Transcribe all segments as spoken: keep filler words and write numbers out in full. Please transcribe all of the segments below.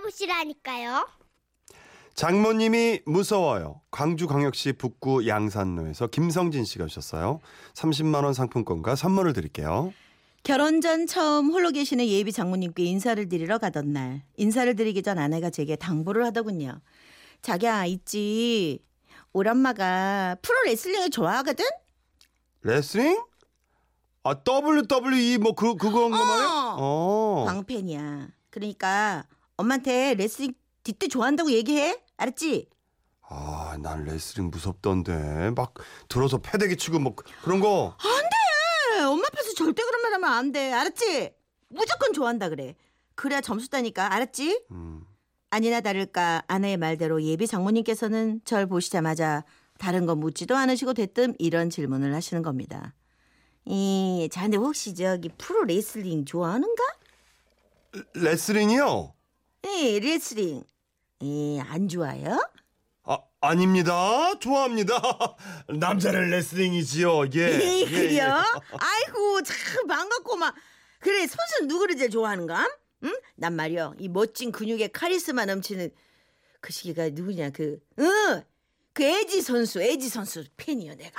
들어보시라니까요. 장모님이 무서워요. 광주광역시 북구 양산로에서 김성진 씨가 오셨어요. 삼십만 원 상품권과 선물을 드릴게요. 결혼 전 처음 홀로 계시는 예비 장모님께 인사를 드리러 가던 날, 인사를 드리기 전 아내가 제게 당부를 하더군요. 자기야, 있지. 우리 엄마가 프로 레슬링을 좋아하거든? 레슬링? 아, 더블유 더블유 이 뭐 그, 그건가 말이야? 어. 광팬이야. 그러니까 엄마한테 레슬링 뒷대 좋아한다고 얘기해. 알았지? 아, 난 레슬링 무섭던데. 막 들어서 패대기 치고 뭐 그런 거. 안 돼. 엄마 앞에서 절대 그런 말 하면 안 돼. 알았지? 무조건 좋아한다 그래. 그래야 점수 따니까. 알았지? 음. 아니나 다를까 아내의 말대로 예비 장모님께서는 절 보시자마자 다른 거 묻지도 않으시고 대뜸 이런 질문을 하시는 겁니다. 이, 자네 혹시 저기 프로 레슬링 좋아하는가? 레슬링이요? 예, 레슬링. 예, 안 좋아요? 아, 아닙니다. 좋아합니다. 남자는 레슬링이지요. 예. 예, 예 그래요? 예, 예. 아이고, 참 반갑고만. 그래, 선수는 누구를 제일 좋아하는가? 응? 난 말이요. 이 멋진 근육에 카리스마 넘치는 그 시기가 누구냐, 그, 응! 그 에지 선수, 에지 선수 팬이요, 내가.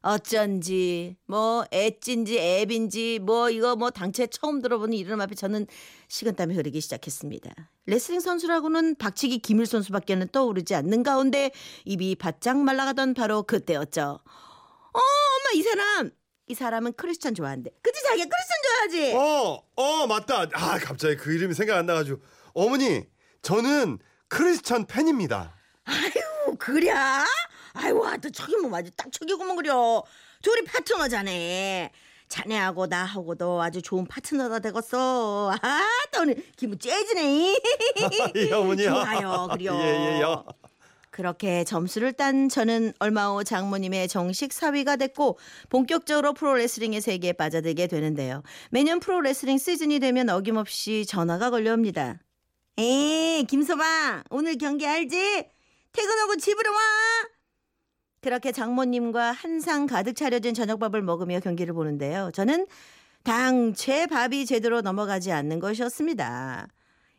어쩐지 뭐 엣지인지 앱인지 뭐 이거 뭐 당최 처음 들어보는 이름 앞에 저는 식은땀이 흐르기 시작했습니다. 레슬링 선수라고는 박치기 김일 선수밖에는 떠오르지 않는 가운데 입이 바짝 말라가던 바로 그때였죠. 어, 엄마 이 사람, 이 사람은 크리스찬 좋아한대. 그치 자기야, 크리스찬 좋아하지? 어, 어 맞다. 아 갑자기 그 이름이 생각 안 나가지고. 어머니, 저는 크리스찬 팬입니다. 아유 그래? 아이고, 또 척이면 아주 딱 척이고만 그려. 둘이 파트너자네. 자네하고 나하고도 아주 좋은 파트너가 되겠어. 아, 또 오늘 기분 째지네. 예, 어머니야. 좋아요, 그려. 예, 예, 예. 그렇게 점수를 딴 저는 얼마 후 장모님의 정식 사위가 됐고 본격적으로 프로레슬링의 세계에 빠져들게 되는데요. 매년 프로레슬링 시즌이 되면 어김없이 전화가 걸려옵니다. 에이, 김서방, 오늘 경기 알지? 퇴근하고 집으로 와. 그렇게 장모님과 한상 가득 차려진 저녁밥을 먹으며 경기를 보는데요. 저는 당최 밥이 제대로 넘어가지 않는 것이었습니다.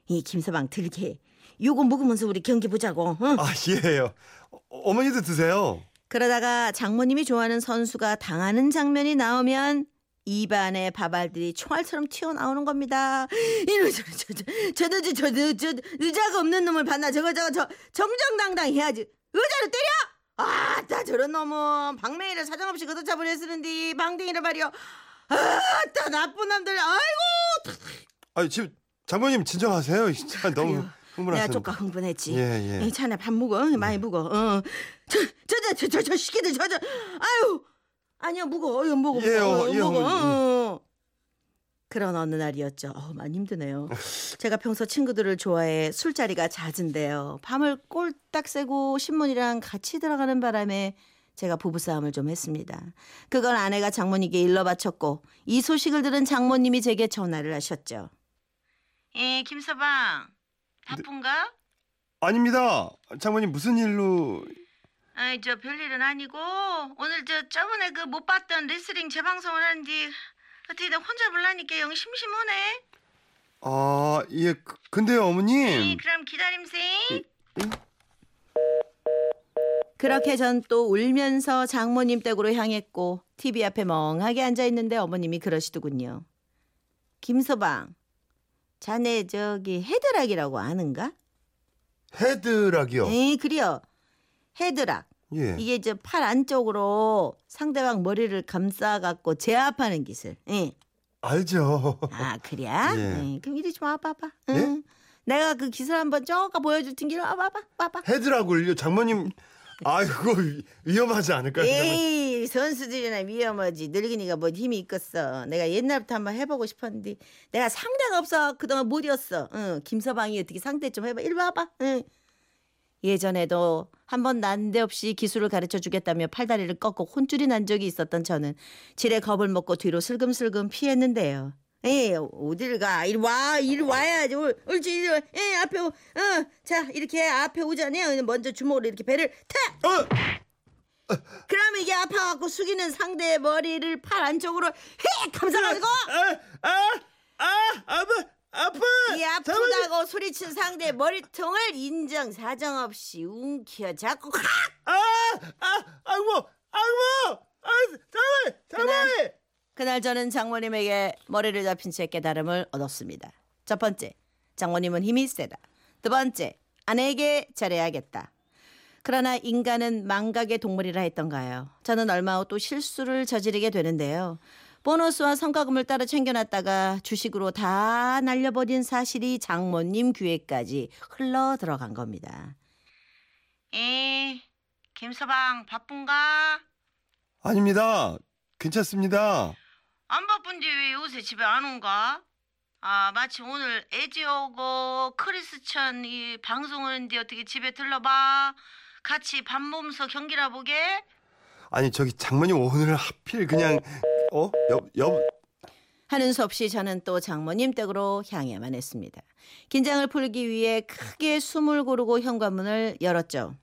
이 김서방 들게. 요거 먹으면서 우리 경기 보자고. 응? 아, 예요. 어머니도 드세요. 그러다가 장모님이 좋아하는 선수가 당하는 장면이 나오면 입안에 밥알들이 총알처럼 튀어나오는 겁니다. 이놈 저 저 저 저 저 저 저 의자가 없는 놈을 봤나. 저거 저거 저 정정당당 해야지. 의자로 때려! 아, 따 저런 놈은 방맹이를 사정없이 걷어차버려 쓰는데 방댕이를 말이여. 아, 따 나쁜 남들. 아이고. 아, 지금 장모님 진정하세요. 진짜 너무 흥분하셨네. 내가 조금 흥분했지. 예, 예. 이 차나 밥 묵어. 응, 많이 묵어. 어. 저, 저, 저, 저, 저 시키들 저, 저. 아유, 아니요 무거. 어이 무거. 예, 어, 예, 무거. 어. 그런 어느 날이었죠. 어, 많이 힘드네요. 제가 평소 친구들을 좋아해 술자리가 잦은데요. 밤을 꼴딱 새고 신문이랑 같이 들어가는 바람에 제가 부부싸움을 좀 했습니다. 그건 아내가 장모님께 일러 바쳤고 이 소식을 들은 장모님이 제게 전화를 하셨죠. 예, 김서방. 바쁜가? 네, 아닙니다. 장모님 무슨 일로... 아이, 저 별일은 아니고 오늘 저 저번에 그 못 봤던 레슬링 재방송을 하는데... 어떻게 나 혼자 볼라니까 영 심심하네. 아, 예, 근데요 어머님. 네, 그럼 기다림생. 예, 예. 그렇게 전 또 울면서 장모님 댁으로 향했고 티비 앞에 멍하게 앉아있는데 어머님이 그러시더군요. 김서방, 자네 저기 헤드락이라고 아는가? 헤드락이요? 네, 그래요. 헤드락. 예. 이게 저 팔 안쪽으로 상대방 머리를 감싸갖고 제압하는 기술. 예. 알죠. 아, 그래? 예. 예. 그럼 이리 좀 와봐, 봐봐. 응. 예? 내가 그 기술 한번 쪼까 보여줄 텐기로 와봐, 봐봐. 헤드락을요, 장모님. 아이고, 위험하지 않을까요? 에이, 선수들이나 위험하지. 늙은이가 뭐 힘이 있겠어. 내가 옛날부터 한번 해보고 싶었는데 내가 상대가 없어. 그동안 못 이었어. 응. 김서방이 어떻게 상대 좀 해봐. 이리 와봐. 응. 예전에도 한번 난데없이 기술을 가르쳐주겠다며 팔다리를 꺾고 혼쭐이 난 적이 있었던 저는 지레 겁을 먹고 뒤로 슬금슬금 피했는데요. 에이, 어딜 가. 이리 와. 이리 와야지. 옳지. 이리 와. 에이, 앞에 오. 어, 자, 이렇게 앞에 오잖아요. 먼저 주먹으로 이렇게 배를 탁! 어! 어! 그러면 이게 아파갖고 숙이는 상대의 머리를 팔 안쪽으로 휙 감싸가지고! 아! 아! 아! 아! 아파! 이 아프다고 소리친 상대의 머리통을 인정사정없이 움켜 잡고 콱! 아! 아! 아이고! 아이고! 아! 장모님! 장모님! 그날 저는 장모님에게 머리를 잡힌 채 깨달음을 얻었습니다. 첫 번째, 장모님은 힘이 세다. 두 번째, 아내에게 잘해야겠다. 그러나 인간은 망각의 동물이라 했던가요. 저는 얼마 후 또 실수를 저지르게 되는데요. 보너스와 성과금을 따로 챙겨놨다가 주식으로 다 날려버린 사실이 장모님 귀에까지 흘러들어간 겁니다. 에, 김서방 바쁜가? 아닙니다. 괜찮습니다. 안 바쁜데 왜 요새 집에 안 온가? 아, 마침 오늘 에지 오고 크리스천 이 방송하는데 어떻게 집에 들러봐? 같이 밥 먹으면서 경기나 보게? 아니, 저기 장모님 오늘 하필 그냥... 어? 여, 여... 하는 수 없이 저는 또 장모님 댁으로 향해만 했습니다. 긴장을 풀기 위해 크게 숨을 고르고 현관문을 열었죠.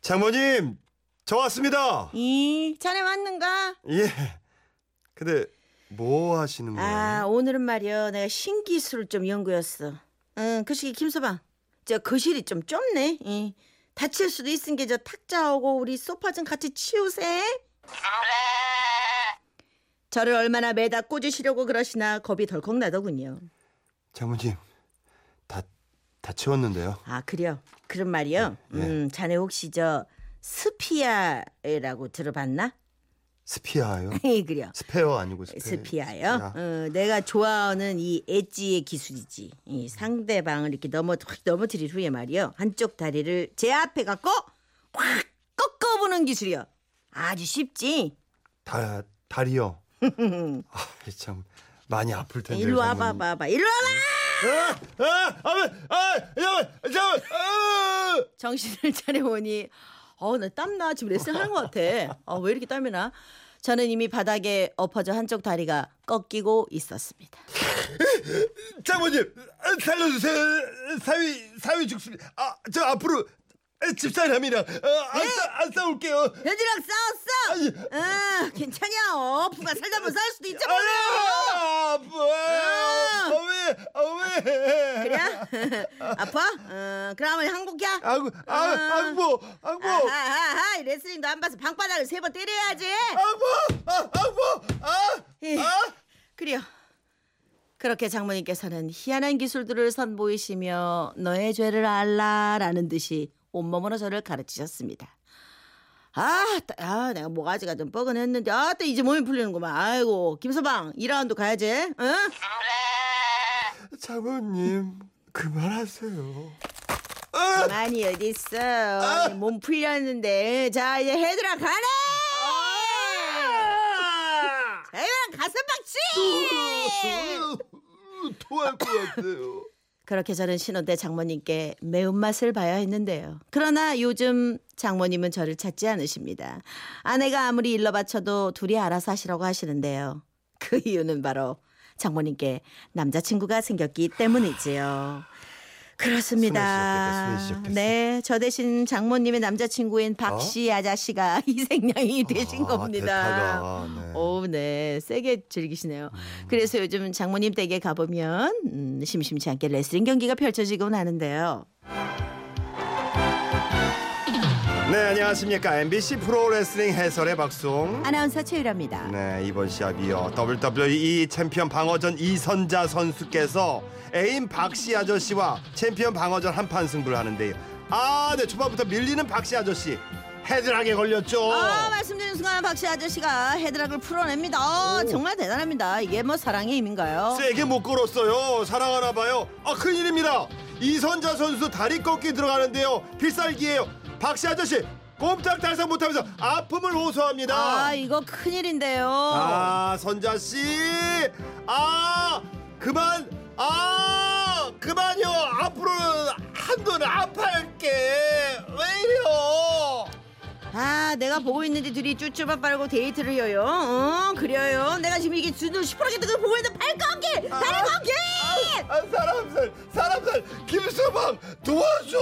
장모님, 저 왔습니다. 이, 자네 왔는가? 예. 근데 뭐 하시는 거예요? 아, 오늘은 말이야 내가 신기술을 좀 연구했어. 응, 그 시기 김서방, 저 거실이 좀 좁네. 이, 다칠 수도 있은 게 저 탁자하고 우리 소파 좀 같이 치우세. 저를 얼마나 매다 꼬주시려고 그러시나 겁이 덜컥 나더군요. 장모님, 다, 다 치웠는데요. 아, 그래요? 그런 말이요? 네, 네. 음, 자네 혹시 저 스피아라고 들어봤나? 스피아요? 그래요. 스페어 아니고 스페... 스피아요? 스피아. 어, 내가 좋아하는 이 엣지의 기술이지. 이 상대방을 이렇게 넘어, 확 넘어뜨린 후에 말이요, 한쪽 다리를 제 앞에 갖고 확 꺾어보는 기술이요. 아주 쉽지? 다, 다리요? 아, 참 많이 아플 텐데. 일로 와봐, 봐봐, 일로 와봐. 아, 아, 아, 아, 잠깐만, 아. 정신을 차려보니, 어, 나 땀나. 지금 레슨 하는 것 같아. 어, 왜 이렇게 땀이 나? 저는 이미 바닥에 엎어져 한쪽 다리가 꺾이고 있었습니다. 장모님, 살려주세요. 사위, 사위 죽습니다. 아, 저 앞으로 집사람이랑 안, 네? 안 싸울게요. 여지랑 싸웠어? 아, 괜찮냐? 어, 부가 살다 보면 싸울 수도 있잖아. 아, 아파. 어메, 어메. 그래? 아파? 어, 그러면 한국이야? 아구, 아, 아구, 아구. 아하하, 레슬링도 안 봐서 방바닥을 세 번 때려야지. 아구, 아, 아구, 아, 아. 그래요. 그렇게 장모님께서는 희한한 기술들을 선보이시며 너의 죄를 알라라는 듯이 온몸으로 저를 가르치셨습니다. 아, 아, 내가 모가지가 좀 뻐근했는데, 아, 또 이제 몸이 풀리는구만. 아이고, 김서방, 이 라운드 가야지. 응? 그래. 장모님, 그만하세요. 가만히 어디 있어? 아! 몸 풀렸는데, 자 이제 헤드랑 가네. 아! 자, 이거랑 가슴 박치. 토할 것 같아요. 그렇게 저는 신혼때 장모님께 매운맛을 봐야 했는데요. 그러나 요즘 장모님은 저를 찾지 않으십니다. 아내가 아무리 일러 바쳐도 둘이 알아서 하시라고 하시는데요. 그 이유는 바로 장모님께 남자친구가 생겼기 때문이지요. 그렇습니다. 네, 저 대신 장모님의 남자친구인 박씨 어? 아저씨가 희생양이 되신 아, 겁니다. 대타가, 네. 오, 네, 세게 즐기시네요. 음. 그래서 요즘 장모님 댁에 가보면 음, 심심치 않게 레슬링 경기가 펼쳐지곤 하는데요. 네, 안녕하십니까. 엠비씨 프로레슬링 해설의 박수홍 아나운서 최유라입니다. 네, 이번 시합이요, 더블유더블유이 챔피언 방어전 이선자 선수께서 애인 박씨 아저씨와 챔피언 방어전 한판 승부를 하는데요. 아, 네, 초반부터 밀리는 박씨 아저씨 헤드락에 걸렸죠. 아, 말씀드린 순간 박씨 아저씨가 헤드락을 풀어냅니다. 아, 정말 대단합니다. 이게 뭐 사랑의 힘인가요? 세게 못 걸었어요. 사랑하나 봐요. 아, 큰일입니다. 이선자 선수 다리 꺾기 들어가는데요. 필살기예요. 박씨 아저씨 꼼짝 달싹 못하면서 아픔을 호소합니다. 아, 이거 큰일인데요. 아, 선자 씨, 아, 그만, 아, 그만요. 앞으로는 한돈 아파할게. 왜 이래요? 아, 내가 보고 있는데 둘이 쭈쭈바 빨고 데이트를 해요. 어, 그래요. 내가 지금 이게 눈을 시퍼렇게 뜨고 보고 있는데 팔 꺾기, 다리 꺾기. 아, 아, 아, 사람들, 사람들, 김서방 도와줘.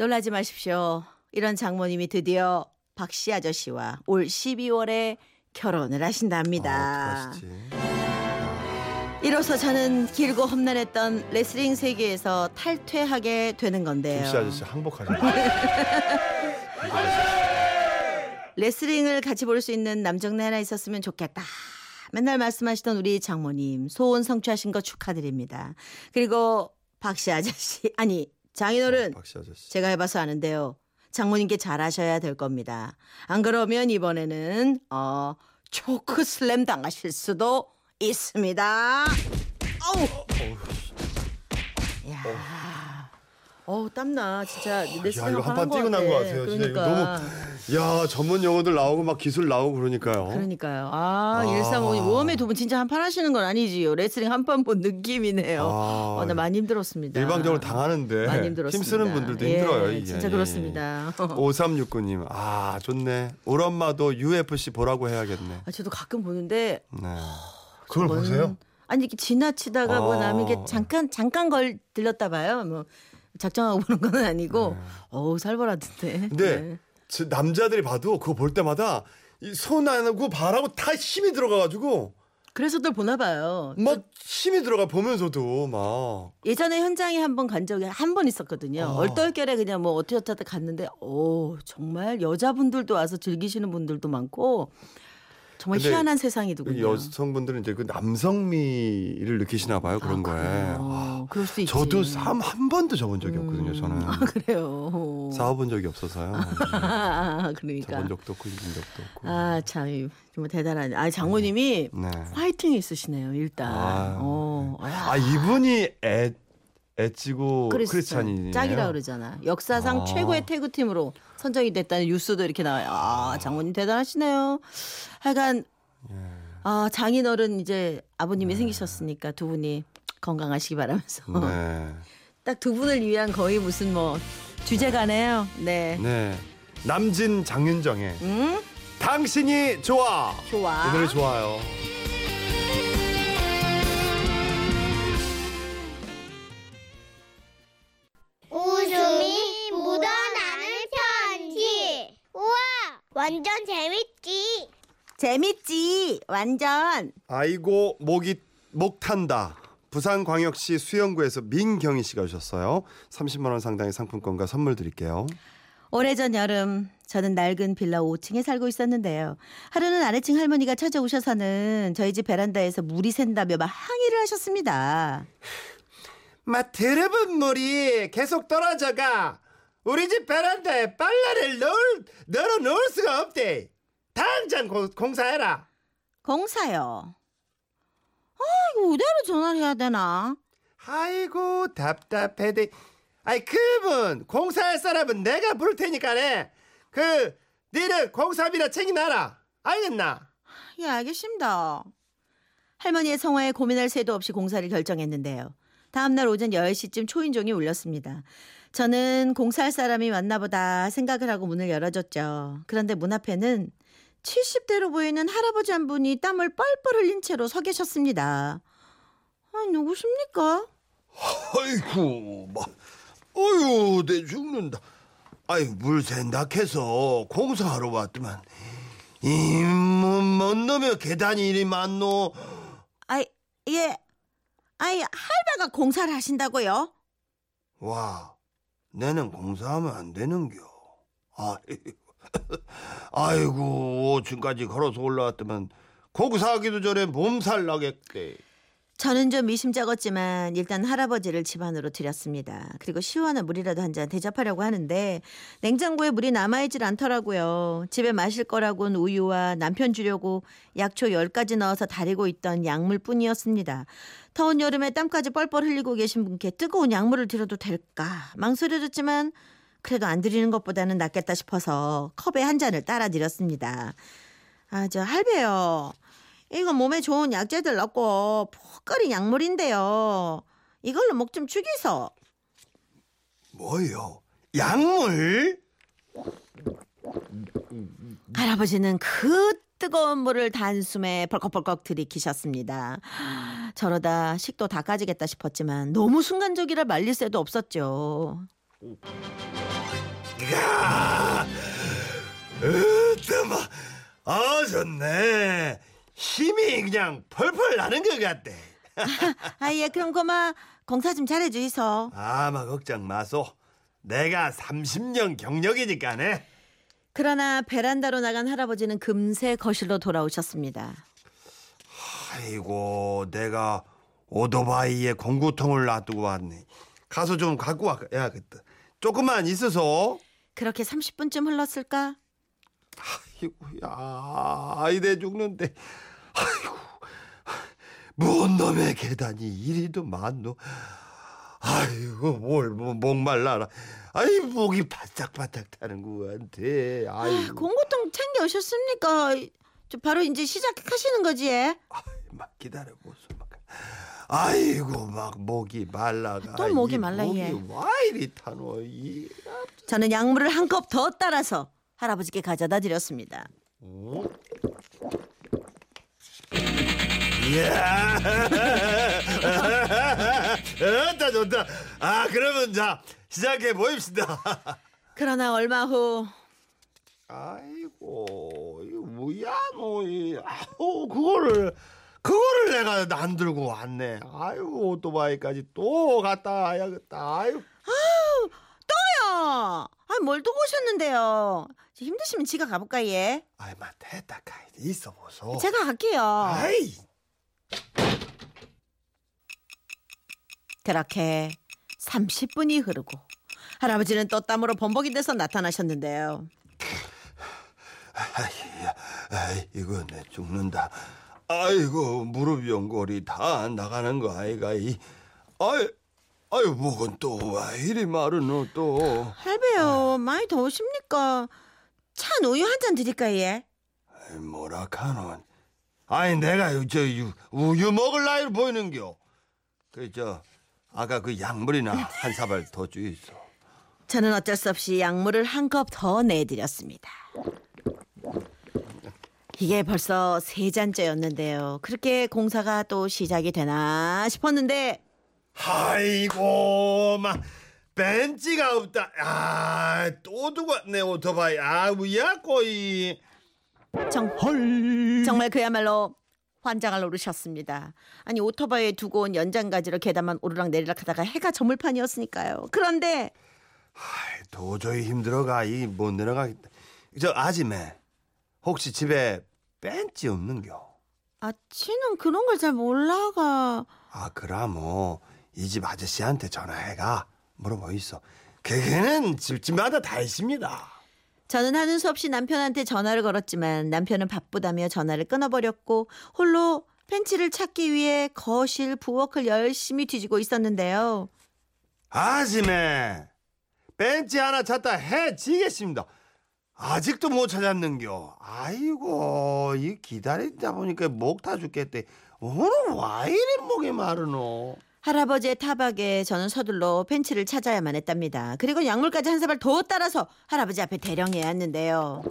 놀라지 마십시오. 이런 장모님이 드디어 박씨 아저씨와 올 십이월에 결혼을 하신답니다. 아, 어떡하시지? 이로써 저는 길고 험난했던 레슬링 세계에서 탈퇴하게 되는 건데요. 김씨 아저씨 항복하셨네요. 레슬링을 같이 볼 수 있는 남정네 하나 있었으면 좋겠다. 맨날 말씀하시던 우리 장모님 소원 성취하신 거 축하드립니다. 그리고 박씨 아저씨 아니 장인어른 어, 박씨 아저씨. 제가 해봐서 아는데요. 장모님께 잘하셔야 될 겁니다. 안 그러면 이번에는 어 초크 슬램 당하실 수도 있습니다. 어우, 어우. 야, 어우, 어우 땀나 진짜. 내 야, 이거 한판 뛰고 난 거 같아요. 그러니까. 진짜 이거 너무. 야, 전문 용어들 나오고 막 기술 나오고 그러니까요. 그러니까요. 아, 일삼오님 모험에 두 분 진짜 한판 하시는 건 아니지요. 레슬링 한판 본 느낌이네요. 아, 어, 나 많이 힘들었습니다. 일방적으로 당하는데 많이 힘들었습니다. 힘쓰는 분들도 예, 힘들어요. 이게. 진짜 그렇습니다. 오삼육구님, 아 좋네. 우리 엄마도 유에프씨 보라고 해야겠네. 아, 저도 가끔 보는데. 네. 그걸 보세요? 아니 이렇게 지나치다가 아~ 뭐 남에게 잠깐 잠깐 걸 들렸다 봐요. 뭐 작정하고 보는 건 아니고 네. 어우 살벌하던데. 근데 네. 저 남자들이 봐도 그거 볼 때마다 이 손 안하고 발하고 다 힘이 들어가가지고. 그래서 또 보나 봐요. 막 힘이 들어가 보면서도 막. 예전에 현장에 한 번 간 적이 한 번 있었거든요. 아. 얼떨결에 그냥 뭐 어떻게 어떻게 갔는데 오 정말 여자분들도 와서 즐기시는 분들도 많고. 정말 희한한 세상이더군요. 여성분들은 이제 그 남성미를 느끼시나 봐요. 그런 아, 거에. 아, 그럴 수 있지. 저도 한, 한 번도 접은 적이 없거든요. 저는. 아, 그래요. 싸워본 적이 없어서요. 아, 그러니까. 접은 적도 없고 이긴 적도 없고. 아, 참. 정말 대단하네. 아, 장모님이 네. 화이팅이 있으시네요. 일단. 아, 어. 네. 아 이분이 애, 애치고 크리스찬이네요. 짝이라 그러잖아. 역사상 아. 최고의 태그팀으로. 선정이 됐다는 뉴스도 이렇게 나와요. 아, 장모님 대단하시네요. 하여간 예. 아, 장인어른 이제 아버님이 네. 생기셨으니까 두 분이 건강하시기 바라면서 네. 딱 두 분을 위한 거의 무슨 뭐 주제가네요. 네. 네. 남진 장윤정의 음? 당신이 좋아. 좋아. 이 노래 좋아요. 웃음이 묻어. 완전 재밌지. 재밌지. 완전. 아이고 목이 목 탄다. 부산광역시 수영구에서 민경희 씨가 오셨어요. 삼십만 원 상당의 상품권과 선물 드릴게요. 오래전 여름 저는 낡은 빌라 오층에 살고 있었는데요. 하루는 아래층 할머니가 찾아오셔서는 저희 집 베란다에서 물이 샌다며 막 항의를 하셨습니다. 막 더러운 물이 계속 떨어져가. 우리 집 베란다에 빨래를 넣을, 넣어 놓을 수가 없대. 당장 고, 공사해라. 공사요? 아, 이거 어디로 전화를 해야 되나? 아이고, 답답해대. 아이, 그분, 공사할 사람은 내가 부를 테니까네. 그, 니는 공사비나 챙겨놔라. 알겠나? 예, 알겠습니다. 할머니의 성화에 고민할 새도 없이 공사를 결정했는데요. 다음날 오전 열시쯤 초인종이 울렸습니다. 저는 공사할 사람이 왔나 보다 생각을 하고 문을 열어줬죠. 그런데 문 앞에는 칠십대로 보이는 할아버지 한 분이 땀을 뻘뻘 흘린 채로 서 계셨습니다. 아, 누구십니까? 아이고, 막, 어휴, 내 죽는다. 아이, 물 샌다 해서 공사하러 왔더만. 이, 뭐, 못 넘어 계단이 이리 많노? 아이, 예. 아이, 할바가 공사를 하신다고요? 와. 내는 공사하면 안 되는겨. 아이고, 아이고 오층까지 걸어서 올라왔더만 공사하기도 전에 몸살 나겠대. 저는 좀 미심쩍었지만 일단 할아버지를 집 안으로 들였습니다. 그리고 시원한 물이라도 한 잔 대접하려고 하는데 냉장고에 물이 남아있질 않더라고요. 집에 마실 거라곤 우유와 남편 주려고 약초 열가지 넣어서 달이고 있던 약물뿐이었습니다. 더운 여름에 땀까지 뻘뻘 흘리고 계신 분께 뜨거운 약물을 드려도 될까 망설여졌지만 그래도 안 드리는 것보다는 낫겠다 싶어서 컵에 한 잔을 따라 드렸습니다. 아, 저 할배요. 이거 몸에 좋은 약재들 넣고 푹 끓인 약물인데요. 이걸로 목 좀 죽이소. 뭐요? 약물? 할아버지는 그 뜨거운 물을 단숨에 벌컥벌컥 들이키셨습니다. 저러다 식도 다 까지겠다 싶었지만 너무 순간적이라 말릴 새도 없었죠. 야, 으뜸아, 아 좋네. 힘이 그냥 펄펄 나는 것 같대. 아예 아, 그럼 고마 공사 좀 잘해주이소. 아마 걱정 마소. 내가 삼십 년 경력이니까네. 그러나 베란다로 나간 할아버지는 금세 거실로 돌아오셨습니다. 아이고 내가 오토바이에 공구통을 놔두고 왔네. 가서 좀 갖고 와야겠다. 조금만 있어서. 그렇게 삼십 분쯤 흘렀을까? 아이고 야 아이대 죽는데. 아이고 뭔 놈의 계단이 이리도 많노. 아이고 뭘 목말라라. 아이 목이 바짝바짝 타는 구한테. 아이고. 아, 공구통 챙겨 오셨습니까? 저 바로 이제 시작하시는 거지. 아, 막 기다려보소. 막. 아이고 막 목이 말라가. 또 목이 말라 얘. 목이 와 이리 타노. 이. 저는 약물을 한 컵 더 따라서 할아버지께 가져다 드렸습니다. 어? 이야, 좋다 좋다. 아 그러면 자 시작해 보입시다. 그러나 얼마 후. 아이고 이거 뭐야 뭐 이. 아우 그거를 그거를 내가 안 들고 왔네. 아이고 오토바이까지 또 갔다 와야겠다. 아유. 아우 또요. 아 뭘 두고 오셨는데요. 힘드시면 지가 가볼까 예. 아이 마 됐다 가이 있어 보소. 제가 갈게요. 아이. 그렇게 삼십 분이 흐르고 할아버지는 또 땀으로 범벅이 돼서 나타나셨는데요. 이거 내 죽는다. 아이고 무릎 연골이 다 나가는 거 아이가 이. 아이 아유 목은 또 이리 마르노 또. 할배요 아. 많이 더우십니까? 찬 우유 한 잔 드릴까 예? 뭐라카노. 아니 내가 저 우유 먹을 나이를 보이는겨. 그 저 아까 그 약물이나 한 사발 더 주이소. 저는 어쩔 수 없이 약물을 한 컵 더 내드렸습니다. 이게 벌써 세 잔째였는데요. 그렇게 공사가 또 시작이 되나 싶었는데. 아이고 막 벤치가 없다. 아 또 두고 왔네 오토바이. 아 뭐야 꼬이. 정, 정말 그야말로 환장을 노르셨습니다. 아니 오토바이에 두고 온 연장가지로 계단만 오르락 내리락 하다가 해가 저물 판이었으니까요. 그런데 아이, 도저히 힘들어가 이 못 내려가겠다. 저 아지매 혹시 집에 벤치 없는겨? 아 치는 그런 걸 잘 몰라가. 아 그럼 이 집 아저씨한테 전화해가 물어보 있어. 걔는 집집마다 다 있습니다. 저는 하는 수 없이 남편한테 전화를 걸었지만 남편은 바쁘다며 전화를 끊어버렸고 홀로 벤치를 찾기 위해 거실 부엌을 열심히 뒤지고 있었는데요. 아지매 벤치 하나 찾다 해지겠습니다. 아직도 못 찾았는겨. 아이고 이 기다리다 보니까 목 다 죽겠대. 오늘 와 이리 목이 마르노. 할아버지의 타박에 저는 서둘러 벤치를 찾아야만 했답니다. 그리고 약물까지 한 사발 더 따라서 할아버지 앞에 대령해 왔는데요.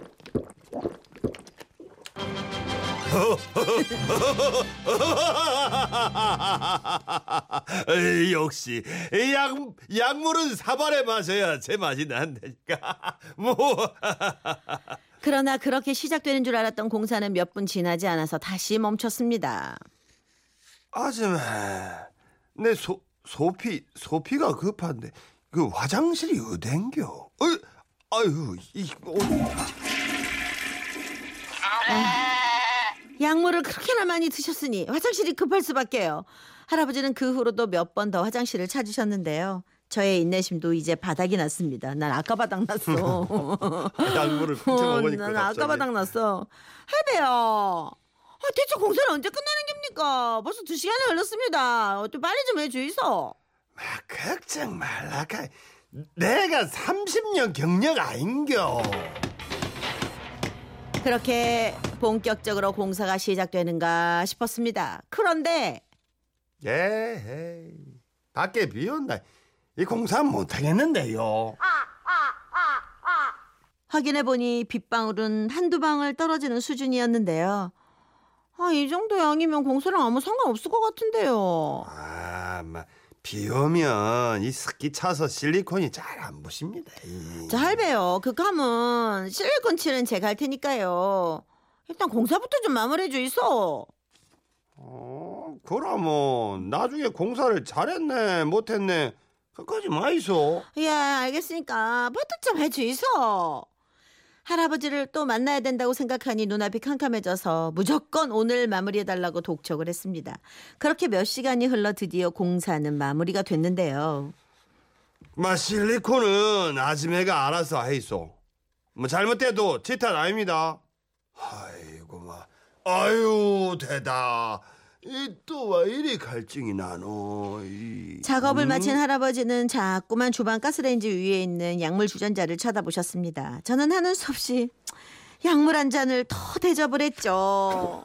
역시 약, 약물은 사발에 마셔야 제맛이 난다니까. 뭐. 그러나 그렇게 시작되는 줄 알았던 공사는 몇 분 지나지 않아서 다시 멈췄습니다. 아줌마 내 소, 소피, 소피가 급한데 그 화장실이 어딘겨? 어이, 아유, 이, 어디. 아, 약물을 그렇게나 많이 드셨으니 화장실이 급할 수밖에요. 할아버지는 그 후로도 몇 번 더 화장실을 찾으셨는데요. 저의 인내심도 이제 바닥이 났습니다. 난 아까 바닥 났어. 약물을 훔쳐 먹으니까 난 아까 바닥 났어. 할배요. 아, 대체 공사는 언제 끝나는 겁니까? 벌써 두 시간이 흘렀습니다. 좀 빨리 좀 해주이소. 막 걱정 말라. 내가 삼십 년 경력 아닌겨. 그렇게 본격적으로 공사가 시작되는가 싶었습니다. 그런데 예, 밖에 비 온다. 이 공사 못 하겠는데요. 아, 아, 아, 아. 확인해보니 빗방울은 한두 방울 떨어지는 수준이었는데요. 아, 이 정도 양이면 공사랑 아무 상관없을 것 같은데요. 아, 막 비 오면 이 습기 차서 실리콘이 잘 안 붙습니다. 자, 할배요. 그 감은 실리콘 칠은 제가 할 테니까요. 일단 공사부터 좀 마무리해 주이소. 어, 그러면 나중에 공사를 잘했네 못했네 그까지 마이소. 예, 알겠으니까 부탁 좀 해주이소. 할아버지를 또 만나야 된다고 생각하니 눈앞이 캄캄해져서 무조건 오늘 마무리해달라고 독촉을 했습니다. 그렇게 몇 시간이 흘러 드디어 공사는 마무리가 됐는데요. 마 실리콘은 아줌매가 알아서 해있어. 뭐 잘못돼도 제 탓 아닙니다. 아이고 마, 아유 대다. 이 또 와 이리 갈증이 나노. 이. 작업을 음? 마친 할아버지는 자꾸만 주방 가스레인지 위에 있는 약물 주전자를 쳐다보셨습니다. 저는 하는 수 없이 약물 한 잔을 더 대접을 했죠.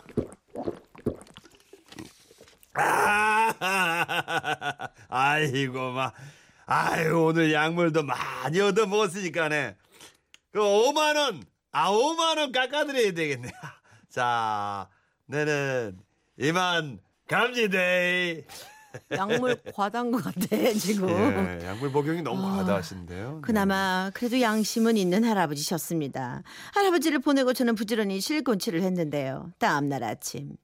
아, 아이고 막, 아유 오늘 약물도 많이 얻어 먹었으니까네. 그 오만 원, 아 오만 원 깎아드려야 되겠네. 자, 내는. 이만 감지데이. 약물 과다한 것 같아 지금. 예, 약물 복용이 너무 아, 과다하신데요. 그나마 네. 그래도 양심은 있는 할아버지셨습니다. 할아버지를 보내고 저는 부지런히 실리콘칠을 했는데요. 다음날 아침.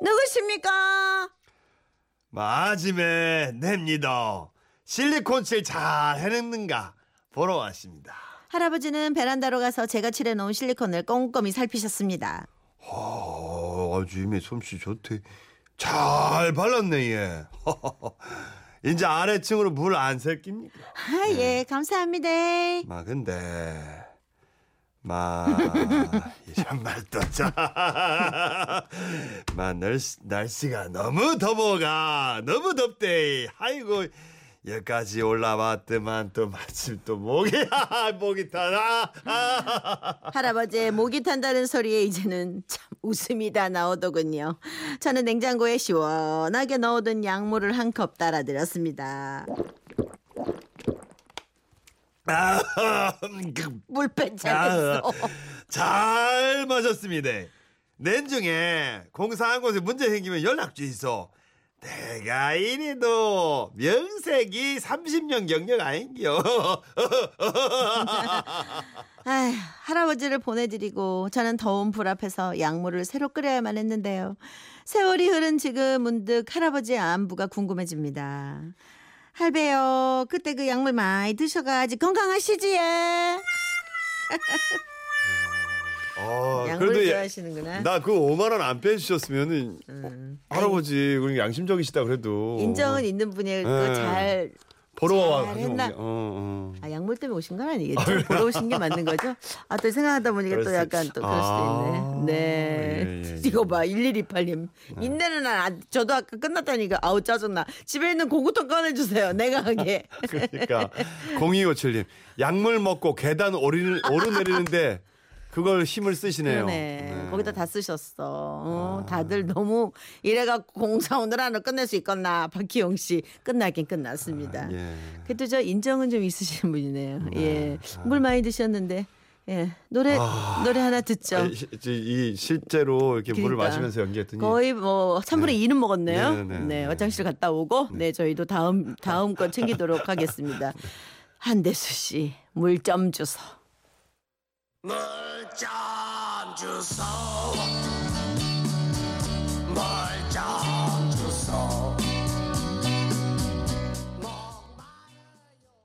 누구십니까? 마지메 냅니다. 실리콘칠 잘 해냈는가 보러 왔습니다. 할아버지는 베란다로 가서 제가 칠해놓은 실리콘을 꼼꼼히 살피셨습니다. 아, 아줌이 솜씨 좋대. 잘 발랐네 얘. 이제 아래층으로 물 안 새깁니까? 아, 네. 예, 감사합니다. 마 근데 마 이런 말도 참. 마 날씨, 날씨가 너무 더워가 너무 덥대. 아이고 여기까지 올라왔더만 또 마침 또 목이 목이 타나. 할아버지의 목이 탄다는 소리에 이제는 참 웃음이 다 나오더군요. 저는 냉장고에 시원하게 넣어둔 약물을 한 컵 따라드렸습니다. 물 뺀자겠어. 아, 잘 마셨습니다. 냉중에 공사한 곳에 문제 생기면 연락 주이소. 내가 이래도 명색이 삼십 년 경력 아닌겨. 아휴, 할아버지를 보내드리고 저는 더운 불 앞에서 약물을 새로 끓여야만 했는데요. 세월이 흐른 지금 문득 할아버지의 안부가 궁금해집니다. 할배요, 그때 그 약물 많이 드셔가지 건강하시지? 예. 아, 그래도 좋아하시는구나. 나 그 오만 원 안 빼주셨으면은 음. 할아버지 아니, 양심적이시다 그래도. 인정은 있는 분이에요. 네. 잘 보러 했나? 어, 어. 아, 약물 때문에 오신 건 아니겠죠? 아, 보러 오신 게 맞는 거죠? 아, 또 생각하다 보니까 또 약간 또 그럴 수도 있네. 네. 아, 예, 예, 예. 이거 봐, 일일이팔님. 네. 인내는 안, 저도 아까 끝났다니까. 아우, 짜증나. 집에 있는 고구통 꺼내주세요. 내가 하게. 그러니까. 공이오칠님. 약물 먹고 계단 오르, 오르내리는데 그걸 힘을 쓰시네요. 네. 거기다 다 쓰셨어. 어, 아. 다들 너무 이래갖고 공사 오늘 안으로 끝낼 수 있겠나. 박희용 씨 끝나긴 끝났습니다. 아, 예. 그래도 저 인정은 좀 있으신 분이네요. 네. 예. 아. 물 많이 드셨는데. 예. 노래 아... 노래 하나 듣죠. 아, 시, 이 실제로 이렇게 그러니까. 물을 마시면서 연기했더니 거의 뭐 삼분의 이는 먹었네요. 네네네. 네. 화장실 갔다 오고 네. 네, 저희도 다음 다음 건 챙기도록 하겠습니다. 한대수 씨, 물 좀 주소. 물 좀 주소.